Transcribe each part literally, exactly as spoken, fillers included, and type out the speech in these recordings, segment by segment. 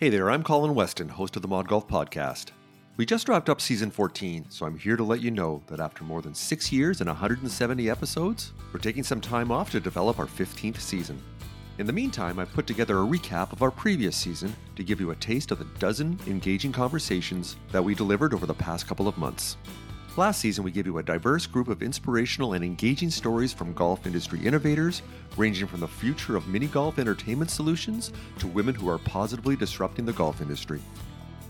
Hey there, I'm Colin Weston, host of the ModGolf Podcast. We just wrapped up Season fourteen, so I'm here to let you know that after more than six years and one hundred seventy episodes, we're taking some time off to develop our fifteenth season. In the meantime, I've put together a recap of our previous season to give you a taste of the dozen engaging conversations that we delivered over the past couple of months. Last season, we gave you a diverse group of inspirational and engaging stories from golf industry innovators, ranging from the future of mini-golf entertainment solutions to women who are positively disrupting the golf industry.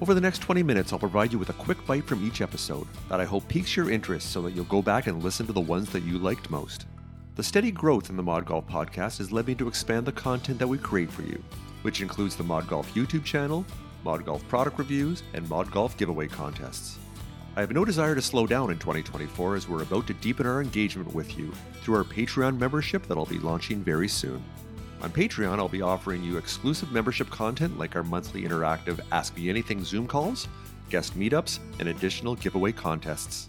Over the next twenty minutes, I'll provide you with a quick bite from each episode that I hope piques your interest so that you'll go back and listen to the ones that you liked most. The steady growth in the ModGolf Podcast has led me to expand the content that we create for you, which includes the ModGolf YouTube channel, ModGolf product reviews, and ModGolf giveaway contests. I have no desire to slow down in twenty twenty-four as we're about to deepen our engagement with you through our Patreon membership that I'll be launching very soon. On Patreon, I'll be offering you exclusive membership content like our monthly interactive Ask Me Anything Zoom calls, guest meetups, and additional giveaway contests.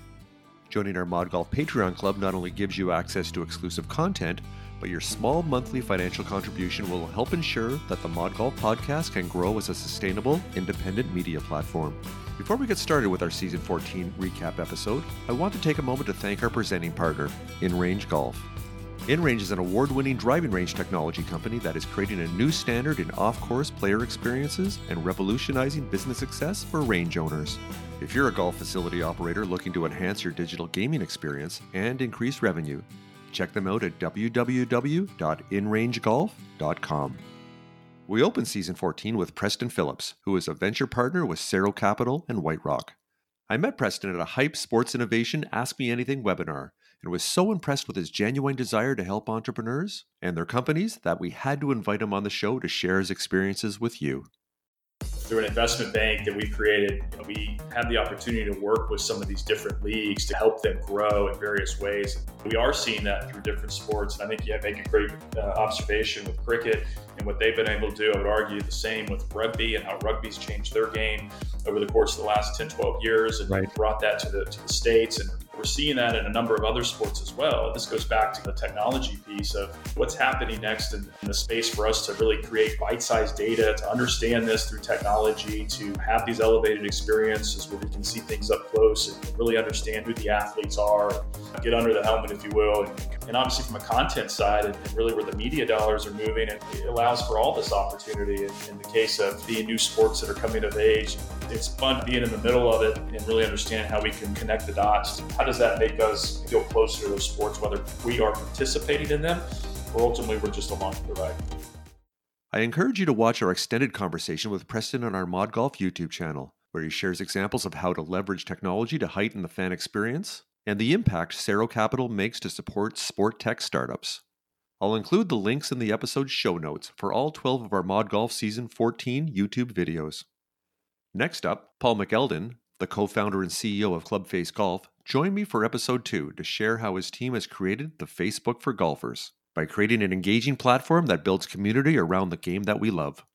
Joining our ModGolf Patreon club not only gives you access to exclusive content, but your small monthly financial contribution will help ensure that the ModGolf Podcast can grow as a sustainable, independent media platform. Before we get started with our Season fourteen recap episode, I want to take a moment to thank our presenting partner, InRange Golf. InRange is an award-winning driving range technology company that is creating a new standard in off-course player experiences and revolutionizing business success for range owners. If you're a golf facility operator looking to enhance your digital gaming experience and increase revenue, check them out at w w w dot in range golf dot com. We open Season fourteen with Preston Phillips, who is a venture partner with Cerro Capital and White Rock. I met Preston at a Hype Sports Innovation Ask Me Anything webinar and was so impressed with his genuine desire to help entrepreneurs and their companies that we had to invite him on the show to share his experiences with you. Through an investment bank that we created, we had the opportunity to work with some of these different leagues to help them grow in various ways. We are seeing that through different sports, and I think you make a great uh, observation with cricket and what they've been able to do. I would argue the same with rugby and how rugby's changed their game over the course of the last ten, twelve years and right. brought that to the, to the States. And we're seeing that in a number of other sports as well. This goes back to the technology piece of what's happening next in, in the space for us to really create bite-sized data, to understand this through technology, to have these elevated experiences where we can see things up close and really understand who the athletes are, get under the helmet, if you will. And, and obviously from a content side and, and really where the media dollars are moving, it, it allows for all this opportunity in, in the case of the new sports that are coming of age. It's fun being in the middle of it and really understand how we can connect the dots. How does that make us feel closer to those sports, whether we are participating in them or ultimately we're just along for the ride? I encourage you to watch our extended conversation with Preston on our ModGolf YouTube channel, where he shares examples of how to leverage technology to heighten the fan experience and the impact Cerro Capital makes to support sport tech startups. I'll include the links in the episode's show notes for all twelve of our ModGolf Season fourteen YouTube videos. Next up, Paul McElden, the co-founder and C E O of Clubface Golf, joined me for Episode two to share how his team has created the Facebook for Golfers by creating an engaging platform that builds community around the game that we love.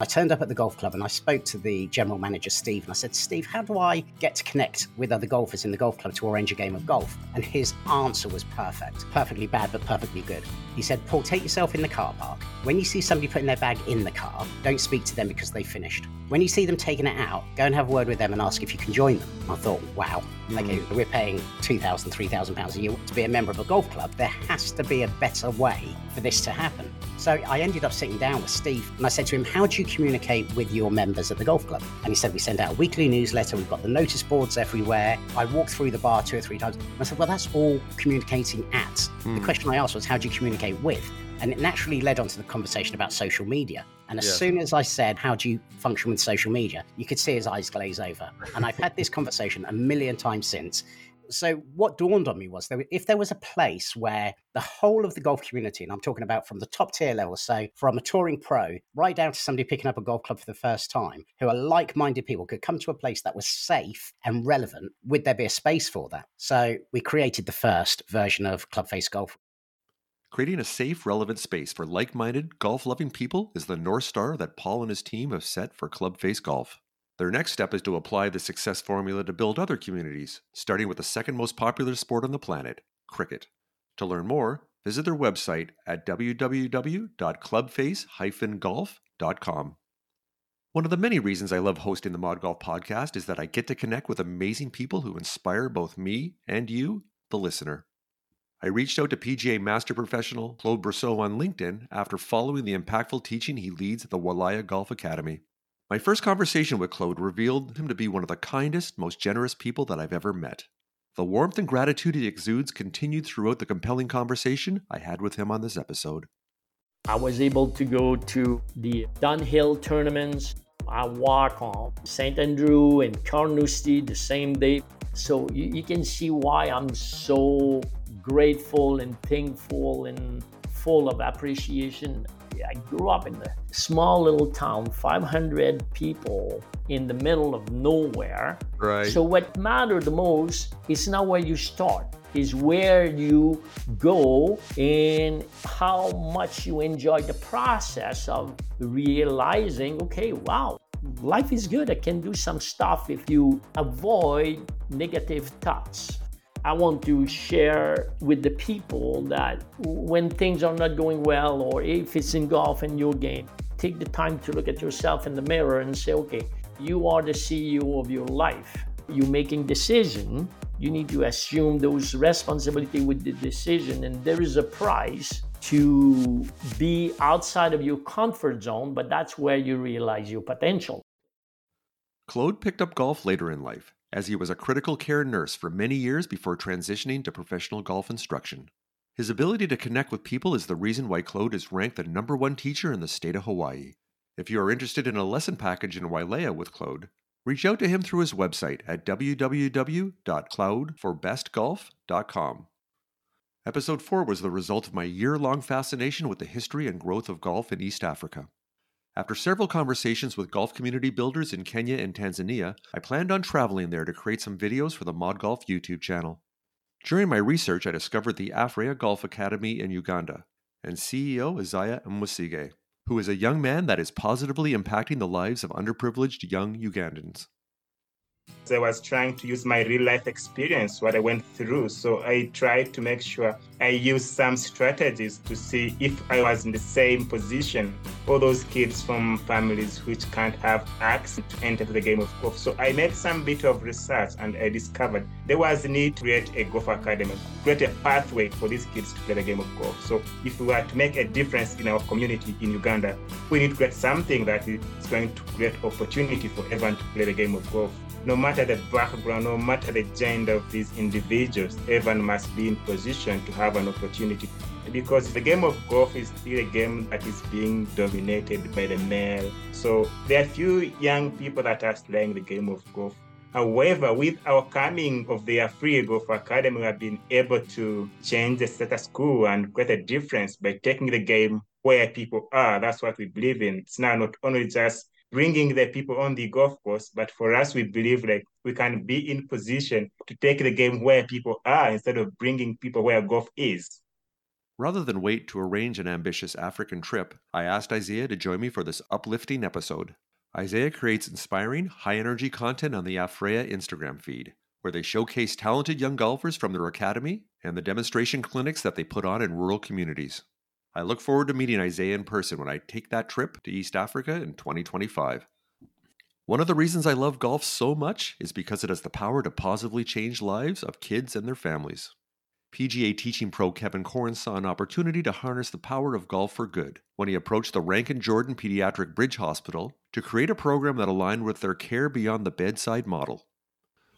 I turned up at the golf club and I spoke to the general manager, Steve, and I said, Steve, how do I get to connect with other golfers in the golf club to arrange a game of golf? And his answer was perfect. Perfectly bad, but perfectly good. He said, Paul, take yourself in the car park. When you see somebody putting their bag in the car, don't speak to them because they finished. When you see them taking it out, go and have a word with them and ask if you can join them. I thought, wow, mm. okay, we're paying two thousand, three thousand pounds a year to be a member of a golf club. There has to be a better way for this to happen. So I ended up sitting down with Steve and I said to him, how do you communicate with your members at the golf club? And he said, we send out a weekly newsletter. We've got the notice boards everywhere. I walked through the bar two or three times. I said, well, that's all communicating at. Mm. The question I asked was, how do you communicate with? And it naturally led on to the conversation about social media. And as yeah. soon as I said, how do you function with social media? You could see his eyes glaze over. And I've had this conversation a million times since. So what dawned on me was that if there was a place where the whole of the golf community, and I'm talking about from the top tier level, so from a touring pro right down to somebody picking up a golf club for the first time, who are like-minded people, could come to a place that was safe and relevant, would there be a space for that? So we created the first version of Clubface Golf. Creating a safe, relevant space for like-minded, golf-loving people is the North Star that Paul and his team have set for Clubface Golf. Their next step is to apply the success formula to build other communities, starting with the second most popular sport on the planet, cricket. To learn more, visit their website at w w w dot clubface dash golf dot com. One of the many reasons I love hosting the ModGolf podcast is that I get to connect with amazing people who inspire both me and you, the listener. I reached out to P G A Master Professional Claude Brousseau on LinkedIn after following the impactful teaching he leads at the Wailea Golf Academy. My first conversation with Claude revealed him to be one of the kindest, most generous people that I've ever met. The warmth and gratitude he exudes continued throughout the compelling conversation I had with him on this episode. I was able to go to the Dunhill tournaments. I walk on Saint Andrew and Carnoustie the same day. So you, you can see why I'm so grateful and thankful and full of appreciation. I grew up in a small little town, five hundred people in the middle of nowhere. Right. So what mattered the most is not where you start, is where you go and how much you enjoy the process of realizing, okay, wow, life is good. I can do some stuff if you avoid negative thoughts. I want to share with the people that when things are not going well, or if it's in golf and your game, take the time to look at yourself in the mirror and say, okay, you are the C E O of your life. You're making decisions. You need to assume those responsibility with the decision, and there is a price to be outside of your comfort zone, but that's where you realize your potential. Claude picked up golf later in life, as he was a critical care nurse for many years before transitioning to professional golf instruction. His ability to connect with people is the reason why Claude is ranked the number one teacher in the state of Hawaii. If you are interested in a lesson package in Wailea with Claude, reach out to him through his website at w w w dot cloud for best golf dot com. Episode four was the result of my year-long fascination with the history and growth of golf in East Africa. After several conversations with golf community builders in Kenya and Tanzania, I planned on traveling there to create some videos for the ModGolf YouTube channel. During my research, I discovered the Afriya Golf Academy in Uganda and C E O Uzaya Mwasege, who is a young man that is positively impacting the lives of underprivileged young Ugandans. I was trying to use my real-life experience, what I went through, so I tried to make sure I used some strategies to see if I was in the same position. All those kids from families which can't have access to enter the game of golf. So I made some bit of research and I discovered there was a need to create a golf academy, create a pathway for these kids to play the game of golf. So if we were to make a difference in our community in Uganda, we need to create something that is going to create opportunity for everyone to play the game of golf. No matter the background, no matter the gender of these individuals, everyone must be in position to have an opportunity. Because the game of golf is still a game that is being dominated by the male. So there are few young people that are playing the game of golf. However, with our coming of the Afriya Golf Academy, we have been able to change the status quo and create a difference by taking the game where people are. That's what we believe in. It's now not only just bringing the people on the golf course, but for us, we believe like we can be in position to take the game where people are instead of bringing people where golf is. Rather than wait to arrange an ambitious African trip, I asked Isaya to join me for this uplifting episode. Isaya creates inspiring, high-energy content on the Afriya Instagram feed, where they showcase talented young golfers from their academy and the demonstration clinics that they put on in rural communities. I look forward to meeting Isaya in person when I take that trip to East Africa in twenty twenty-five. One of the reasons I love golf so much is because it has the power to positively change lives of kids and their families. P G A teaching pro Kevin Korn saw an opportunity to harness the power of golf for good when he approached the Rankin-Jordan Pediatric Bridge Hospital to create a program that aligned with their care beyond the bedside model.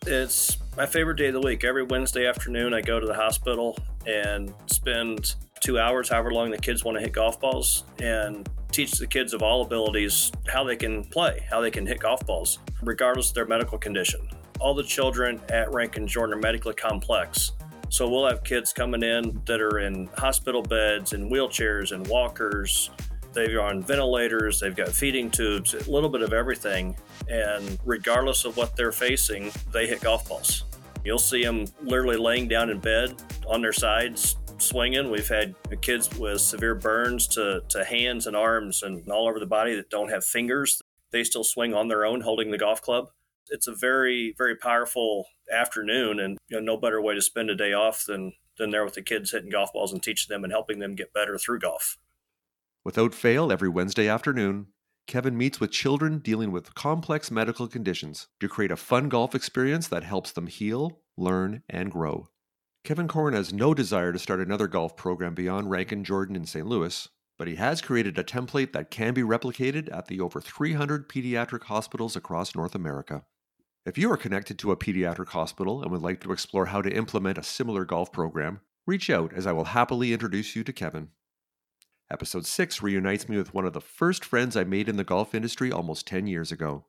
It's my favorite day of the week. Every Wednesday afternoon, I go to the hospital and spend two hours, however long the kids want to hit golf balls, and teach the kids of all abilities how they can play, how they can hit golf balls, regardless of their medical condition. All the children at Rankin-Jordan are medically complex. So we'll have kids coming in that are in hospital beds and wheelchairs and walkers. They're on ventilators, they've got feeding tubes, a little bit of everything. And regardless of what they're facing, they hit golf balls. You'll see them literally laying down in bed on their sides, swinging. We've had kids with severe burns to, to hands and arms and all over the body that don't have fingers. They still swing on their own, holding the golf club. It's a very, very powerful afternoon, and you know, no better way to spend a day off than, than there with the kids hitting golf balls and teaching them and helping them get better through golf. Without fail, every Wednesday afternoon, Kevin meets with children dealing with complex medical conditions to create a fun golf experience that helps them heal, learn, and grow. Kevin Korn has no desire to start another golf program beyond Rankin-Jordan in Saint Louis, but he has created a template that can be replicated at the over three hundred pediatric hospitals across North America. If you are connected to a pediatric hospital and would like to explore how to implement a similar golf program, reach out as I will happily introduce you to Kevin. Episode six reunites me with one of the first friends I made in the golf industry almost ten years ago.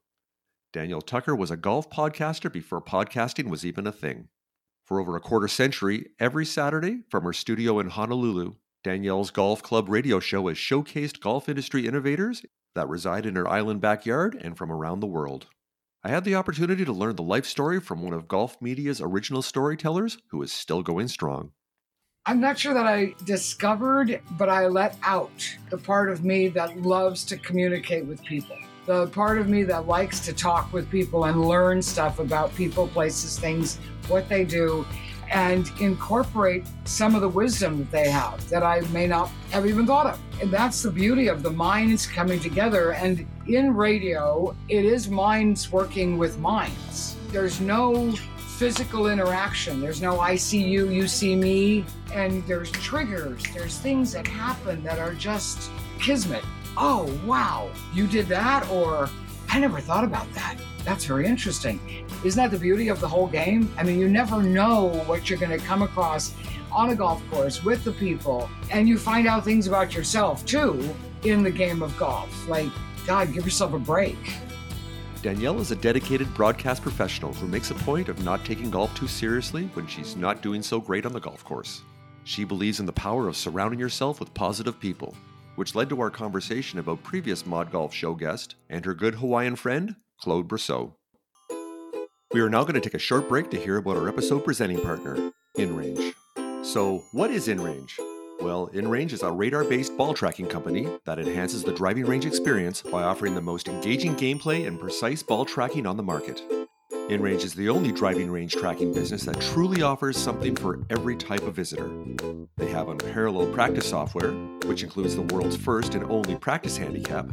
Daniel Tucker was a golf podcaster before podcasting was even a thing. For over a quarter century, every Saturday from her studio in Honolulu, Danielle's Golf Club radio show has showcased golf industry innovators that reside in her island backyard and from around the world. I had the opportunity to learn the life story from one of golf media's original storytellers who is still going strong. I'm not sure that I discovered, but I let out the part of me that loves to communicate with people. The part of me that likes to talk with people and learn stuff about people, places, things, what they do, and incorporate some of the wisdom that they have that I may not have even thought of. And that's the beauty of the minds coming together. And in radio, it is minds working with minds. There's no physical interaction. There's no I see you, you see me, and there's triggers. There's things that happen that are just kismet. Oh, wow, you did that, or I never thought about that. That's very interesting. Isn't that the beauty of the whole game? I mean, you never know what you're going to come across on a golf course with the people, and you find out things about yourself too in the game of golf. Like, God, give yourself a break. Danielle is a dedicated broadcast professional who makes a point of not taking golf too seriously when she's not doing so great on the golf course. She believes in the power of surrounding yourself with positive people, which led to our conversation about previous ModGolf show guest and her good Hawaiian friend, Claude Brousseau. We are now going to take a short break to hear about our episode presenting partner, InRange. So, what is InRange? Well, InRange is a radar-based ball tracking company that enhances the driving range experience by offering the most engaging gameplay and precise ball tracking on the market. InRange is the only driving range tracking business that truly offers something for every type of visitor. They have unparalleled practice software, which includes the world's first and only practice handicap,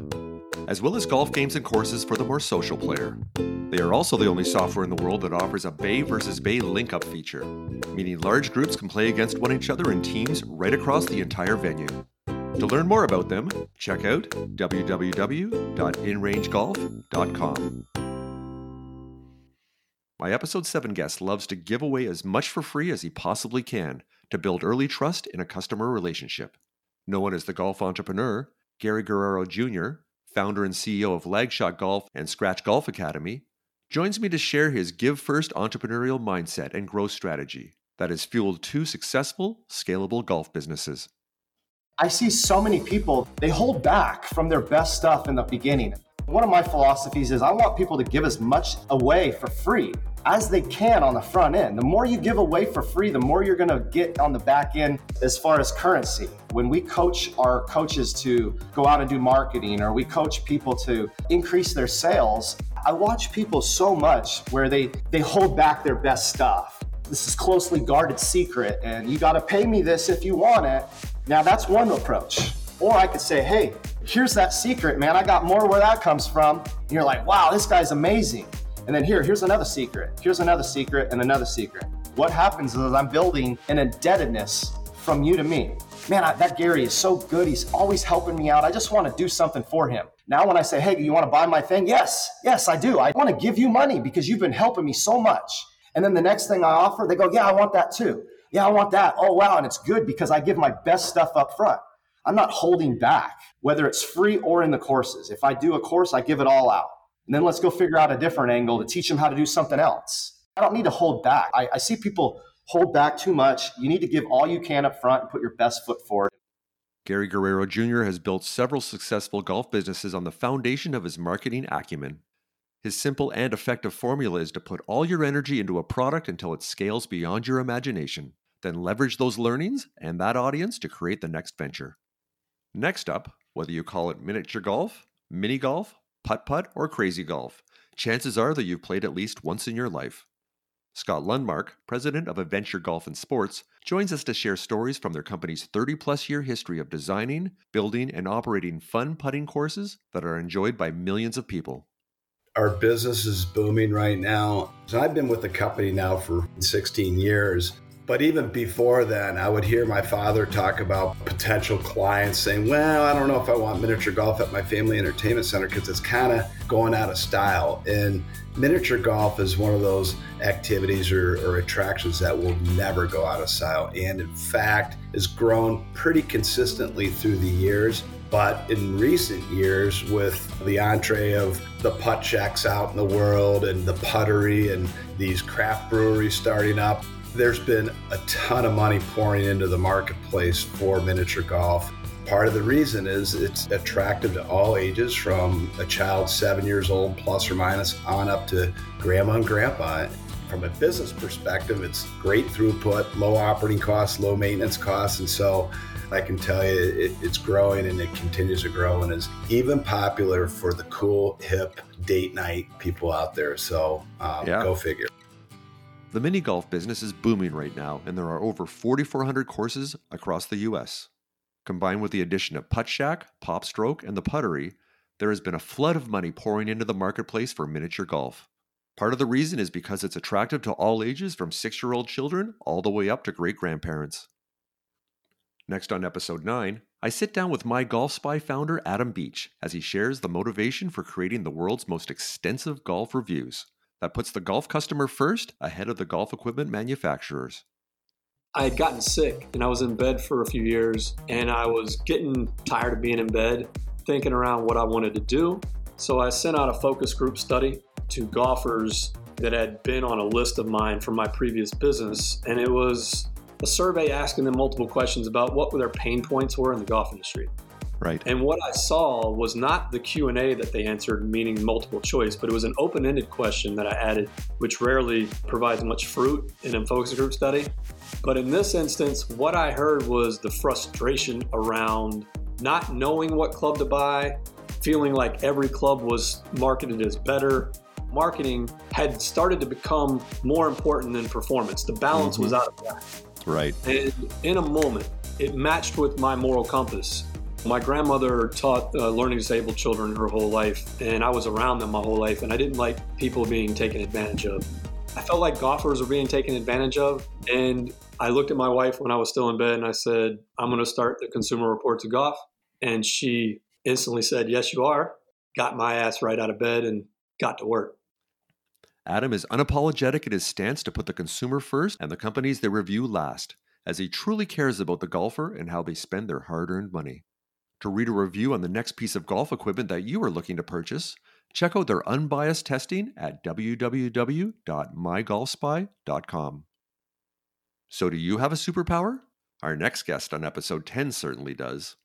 as well as golf games and courses for the more social player. They are also the only software in the world that offers a bay versus bay link-up feature, meaning large groups can play against one another in teams right across the entire venue. To learn more about them, check out w w w dot in range golf dot com. My episode seven guest loves to give away as much for free as he possibly can to build early trust in a customer relationship. Known as the golf entrepreneur, Gary Guerrero Junior, founder and C E O of Lagshot Golf and Scratch Golf Academy, joins me to share his give-first entrepreneurial mindset and growth strategy that has fueled two successful, scalable golf businesses. I see so many people, they hold back from their best stuff in the beginning. One of my philosophies is I want people to give as much away for free as they can on the front end. The more you give away for free, the more you're gonna get on the back end as far as currency. When we coach our coaches to go out and do marketing, or we coach people to increase their sales, I watch people so much where they, they hold back their best stuff. This is closely guarded secret, and you gotta pay me this if you want it. Now that's one approach. Or I could say, hey, here's that secret, man. I got more where that comes from. And you're like, wow, this guy's amazing. And then here, here's another secret. Here's another secret and another secret. What happens is I'm building an indebtedness from you to me. Man, I, that Gary is so good. He's always helping me out. I just want to do something for him. Now when I say, hey, do you want to buy my thing? Yes, yes, I do. I want to give you money because you've been helping me so much. And then the next thing I offer, they go, yeah, I want that too. Yeah, I want that. Oh, wow. And it's good because I give my best stuff up front. I'm not holding back, whether it's free or in the courses. If I do a course, I give it all out. And then let's go figure out a different angle to teach them how to do something else. I don't need to hold back. I, I see people hold back too much. You need to give all you can up front and put your best foot forward. Gary Guerrero Junior has built several successful golf businesses on the foundation of his marketing acumen. His simple and effective formula is to put all your energy into a product until it scales beyond your imagination, then leverage those learnings and that audience to create the next venture. Next up, whether you call it miniature golf, mini golf, putt-putt, or crazy golf, chances are that you've played at least once in your life. Scott Lundmark, president of Adventure Golf and Sports, joins us to share stories from their company's thirty-plus year history of designing, building, and operating fun putting courses that are enjoyed by millions of people. Our business is booming right now. So I've been with the company now for sixteen years. But even before then, I would hear my father talk about potential clients saying, well, I don't know if I want miniature golf at my family entertainment center because it's kind of going out of style. And miniature golf is one of those activities or, or attractions that will never go out of style. And in fact, has grown pretty consistently through the years. But in recent years, with the entree of the Puttshacks out in the world and the Puttery and these craft breweries starting up, there's been a ton of money pouring into the marketplace for miniature golf. Part of the reason is it's attractive to all ages, from a child seven years old plus or minus on up to grandma and grandpa. From a business perspective, it's great throughput, low operating costs, low maintenance costs. And so I can tell you it, it's growing and it continues to grow and is even popular for the cool, hip, date night people out there. So um, yeah. Go figure. The mini golf business is booming right now, and there are over forty-four hundred courses across the U S. Combined with the addition of Puttshack, Pop Stroke, and the Puttery, there has been a flood of money pouring into the marketplace for miniature golf. Part of the reason is because it's attractive to all ages, from six-year-old children all the way up to great-grandparents. Next on episode nine, I sit down with My Golf Spy founder Adam Beach as he shares the motivation for creating the world's most extensive golf reviews. That puts the golf customer first, ahead of the golf equipment manufacturers. I had gotten sick and I was in bed for a few years, and I was getting tired of being in bed, thinking around what I wanted to do. So I sent out a focus group study to golfers that had been on a list of mine from my previous business. And it was a survey asking them multiple questions about what their pain points were in the golf industry. Right. And what I saw was not the Q and A that they answered, meaning multiple choice, but it was an open-ended question that I added, which rarely provides much fruit in a focus group study. But in this instance, what I heard was the frustration around not knowing what club to buy, feeling like every club was marketed as better. Marketing had started to become more important than performance. The balance mm-hmm. was out of whack. Right. And in a moment, it matched with my moral compass. My grandmother taught uh, learning disabled children her whole life, and I was around them my whole life, and I didn't like people being taken advantage of. I felt like golfers were being taken advantage of, and I looked at my wife when I was still in bed, and I said, I'm going to start the Consumer Reports of Golf, and she instantly said, yes, you are. Got my ass right out of bed and got to work. Adam is unapologetic in his stance to put the consumer first and the companies they review last, as he truly cares about the golfer and how they spend their hard-earned money. To read a review on the next piece of golf equipment that you are looking to purchase, check out their unbiased testing at w w w dot my golf spy dot com. So do you have a superpower? Our next guest on episode ten certainly does.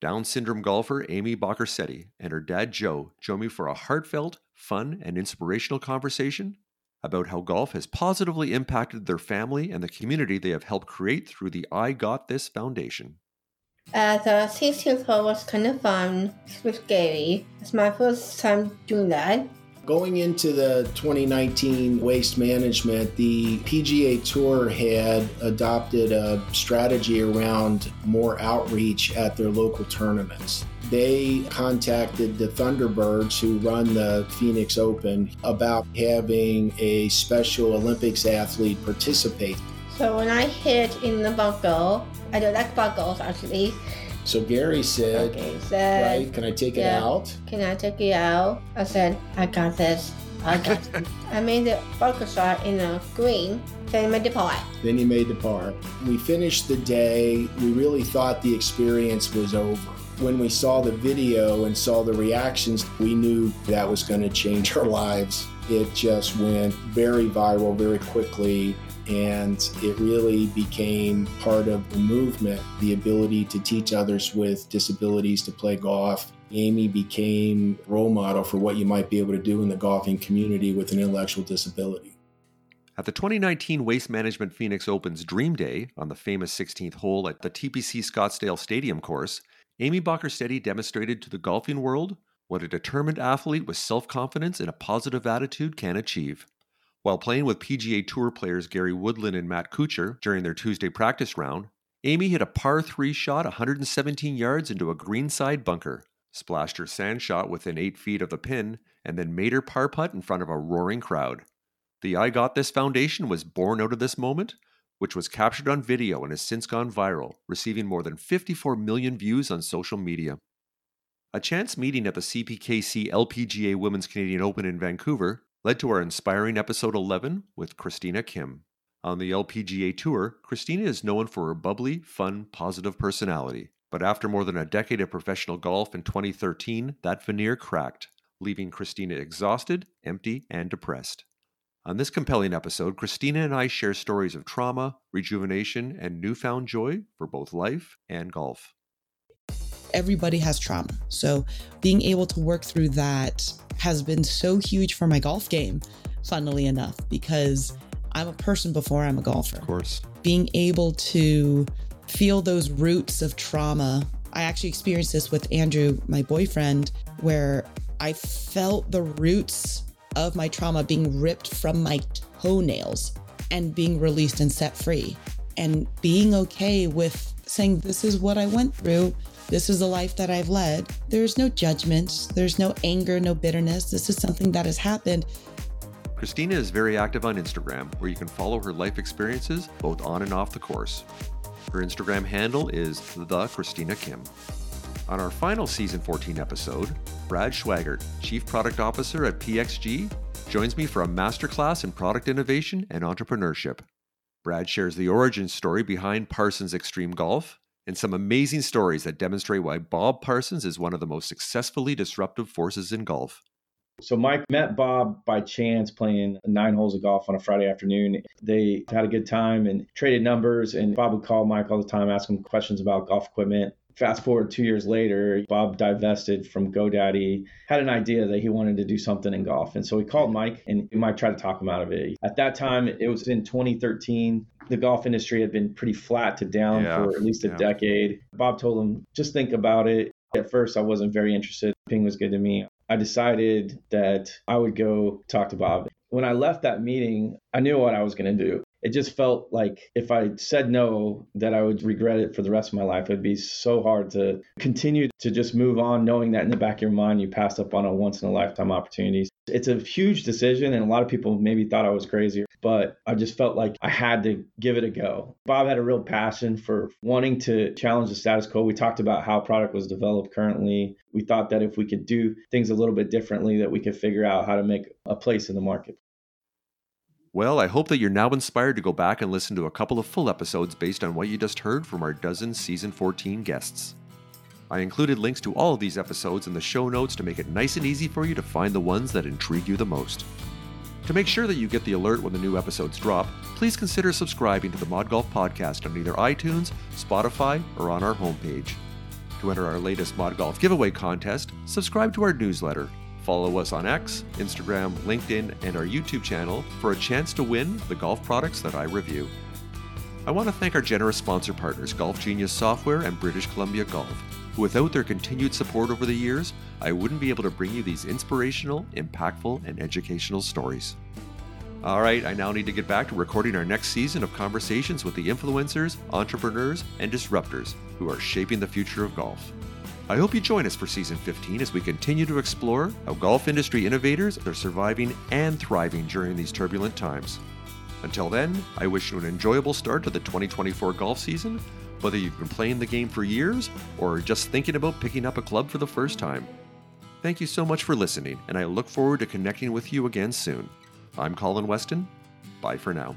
Down syndrome golfer Amy Bockerstette and her dad Joe join me for a heartfelt, fun, and inspirational conversation about how golf has positively impacted their family and the community they have helped create through the I Got This Foundation. As a six-year-old was kind of fun. It was scary. It's my first time doing that. Going into the twenty nineteen Waste Management, the P G A Tour had adopted a strategy around more outreach at their local tournaments. They contacted the Thunderbirds, who run the Phoenix Open, about having a special Olympics athlete participate. So when I hit in the buckle, I don't like buckles actually. So Gary said, okay, said right, can I take yeah, it out? Can I take it out? I said, I got this. I got this. I made the buckle shot in the green, then I made the par. Then he made the par. We finished the day. We really thought the experience was over. When we saw the video and saw the reactions, we knew that was going to change our lives. It just went very viral very quickly. And it really became part of the movement, the ability to teach others with disabilities to play golf. Amy became a role model for what you might be able to do in the golfing community with an intellectual disability. At the twenty nineteen Waste Management Phoenix Open's Dream Day on the famous sixteenth hole at the T P C Scottsdale Stadium course, Amy Bockerstette demonstrated to the golfing world what a determined athlete with self-confidence and a positive attitude can achieve. While playing with P G A Tour players Gary Woodland and Matt Kuchar during their Tuesday practice round, Amy hit a par three shot one hundred seventeen yards into a greenside bunker, splashed her sand shot within eight feet of the pin, and then made her par putt in front of a roaring crowd. The I Got This Foundation was born out of this moment, which was captured on video and has since gone viral, receiving more than fifty-four million views on social media. A chance meeting at the C P K C L P G A Women's Canadian Open in Vancouver led to our inspiring episode eleven with Christina Kim. On the L P G A Tour, Christina is known for her bubbly, fun, positive personality. But after more than a decade of professional golf in twenty thirteen, that veneer cracked, leaving Christina exhausted, empty, and depressed. On this compelling episode, Christina and I share stories of trauma, rejuvenation, and newfound joy for both life and golf. Everybody has trauma, so being able to work through that has been so huge for my golf game, funnily enough, because I'm a person before I'm a golfer. Of course. Being able to feel those roots of trauma. I actually experienced this with Andrew, my boyfriend, where I felt the roots of my trauma being ripped from my toenails and being released and set free, and being okay with saying, this is what I went through. This is the life that I've led. There's no judgment. There's no anger, no bitterness. This is something that has happened. Christina is very active on Instagram, where you can follow her life experiences, both on and off the course. Her Instagram handle is The Christina Kim. On our final Season fourteen episode, Brad Schwaggart, Chief Product Officer at P X G, joins me for a masterclass in product innovation and entrepreneurship. Brad shares the origin story behind Parsons Extreme Golf, and some amazing stories that demonstrate why Bob Parsons is one of the most successfully disruptive forces in golf. So Mike met Bob by chance playing nine holes of golf on a Friday afternoon. They had a good time and traded numbers, and Bob would call Mike all the time, ask him questions about golf equipment. Fast forward two years later, Bob divested from GoDaddy, had an idea that he wanted to do something in golf. And so he called Mike, and Mike tried to talk him out of it. At that time, it was in twenty thirteen. The golf industry had been pretty flat to down yeah, for at least a yeah. decade. Bob told him, just think about it. At first, I wasn't very interested. Ping was good to me. I decided that I would go talk to Bob. When I left that meeting, I knew what I was going to do. It just felt like if I said no, that I would regret it for the rest of my life. It'd be so hard to continue to just move on, knowing that in the back of your mind, you passed up on a once in a lifetime opportunity. It's a huge decision, and a lot of people maybe thought I was crazy, but I just felt like I had to give it a go. Bob had a real passion for wanting to challenge the status quo. We talked about how product was developed currently. We thought that if we could do things a little bit differently, that we could figure out how to make a place in the market. Well, I hope that you're now inspired to go back and listen to a couple of full episodes based on what you just heard from our dozen Season fourteen guests. I included links to all of these episodes in the show notes to make it nice and easy for you to find the ones that intrigue you the most. To make sure that you get the alert when the new episodes drop, please consider subscribing to the ModGolf Podcast on either iTunes, Spotify, or on our homepage. To enter our latest ModGolf giveaway contest, subscribe to our newsletter. Follow us on X, Instagram, LinkedIn, and our YouTube channel for a chance to win the golf products that I review. I want to thank our generous sponsor partners, Golf Genius Software and British Columbia Golf. Without their continued support over the years, I wouldn't be able to bring you these inspirational, impactful, and educational stories. All right, I now need to get back to recording our next season of conversations with the influencers, entrepreneurs, and disruptors who are shaping the future of golf. I hope you join us for Season fifteen as we continue to explore how golf industry innovators are surviving and thriving during these turbulent times. Until then, I wish you an enjoyable start to the twenty twenty-four golf season, whether you've been playing the game for years or just thinking about picking up a club for the first time. Thank you so much for listening, and I look forward to connecting with you again soon. I'm Colin Weston. Bye for now.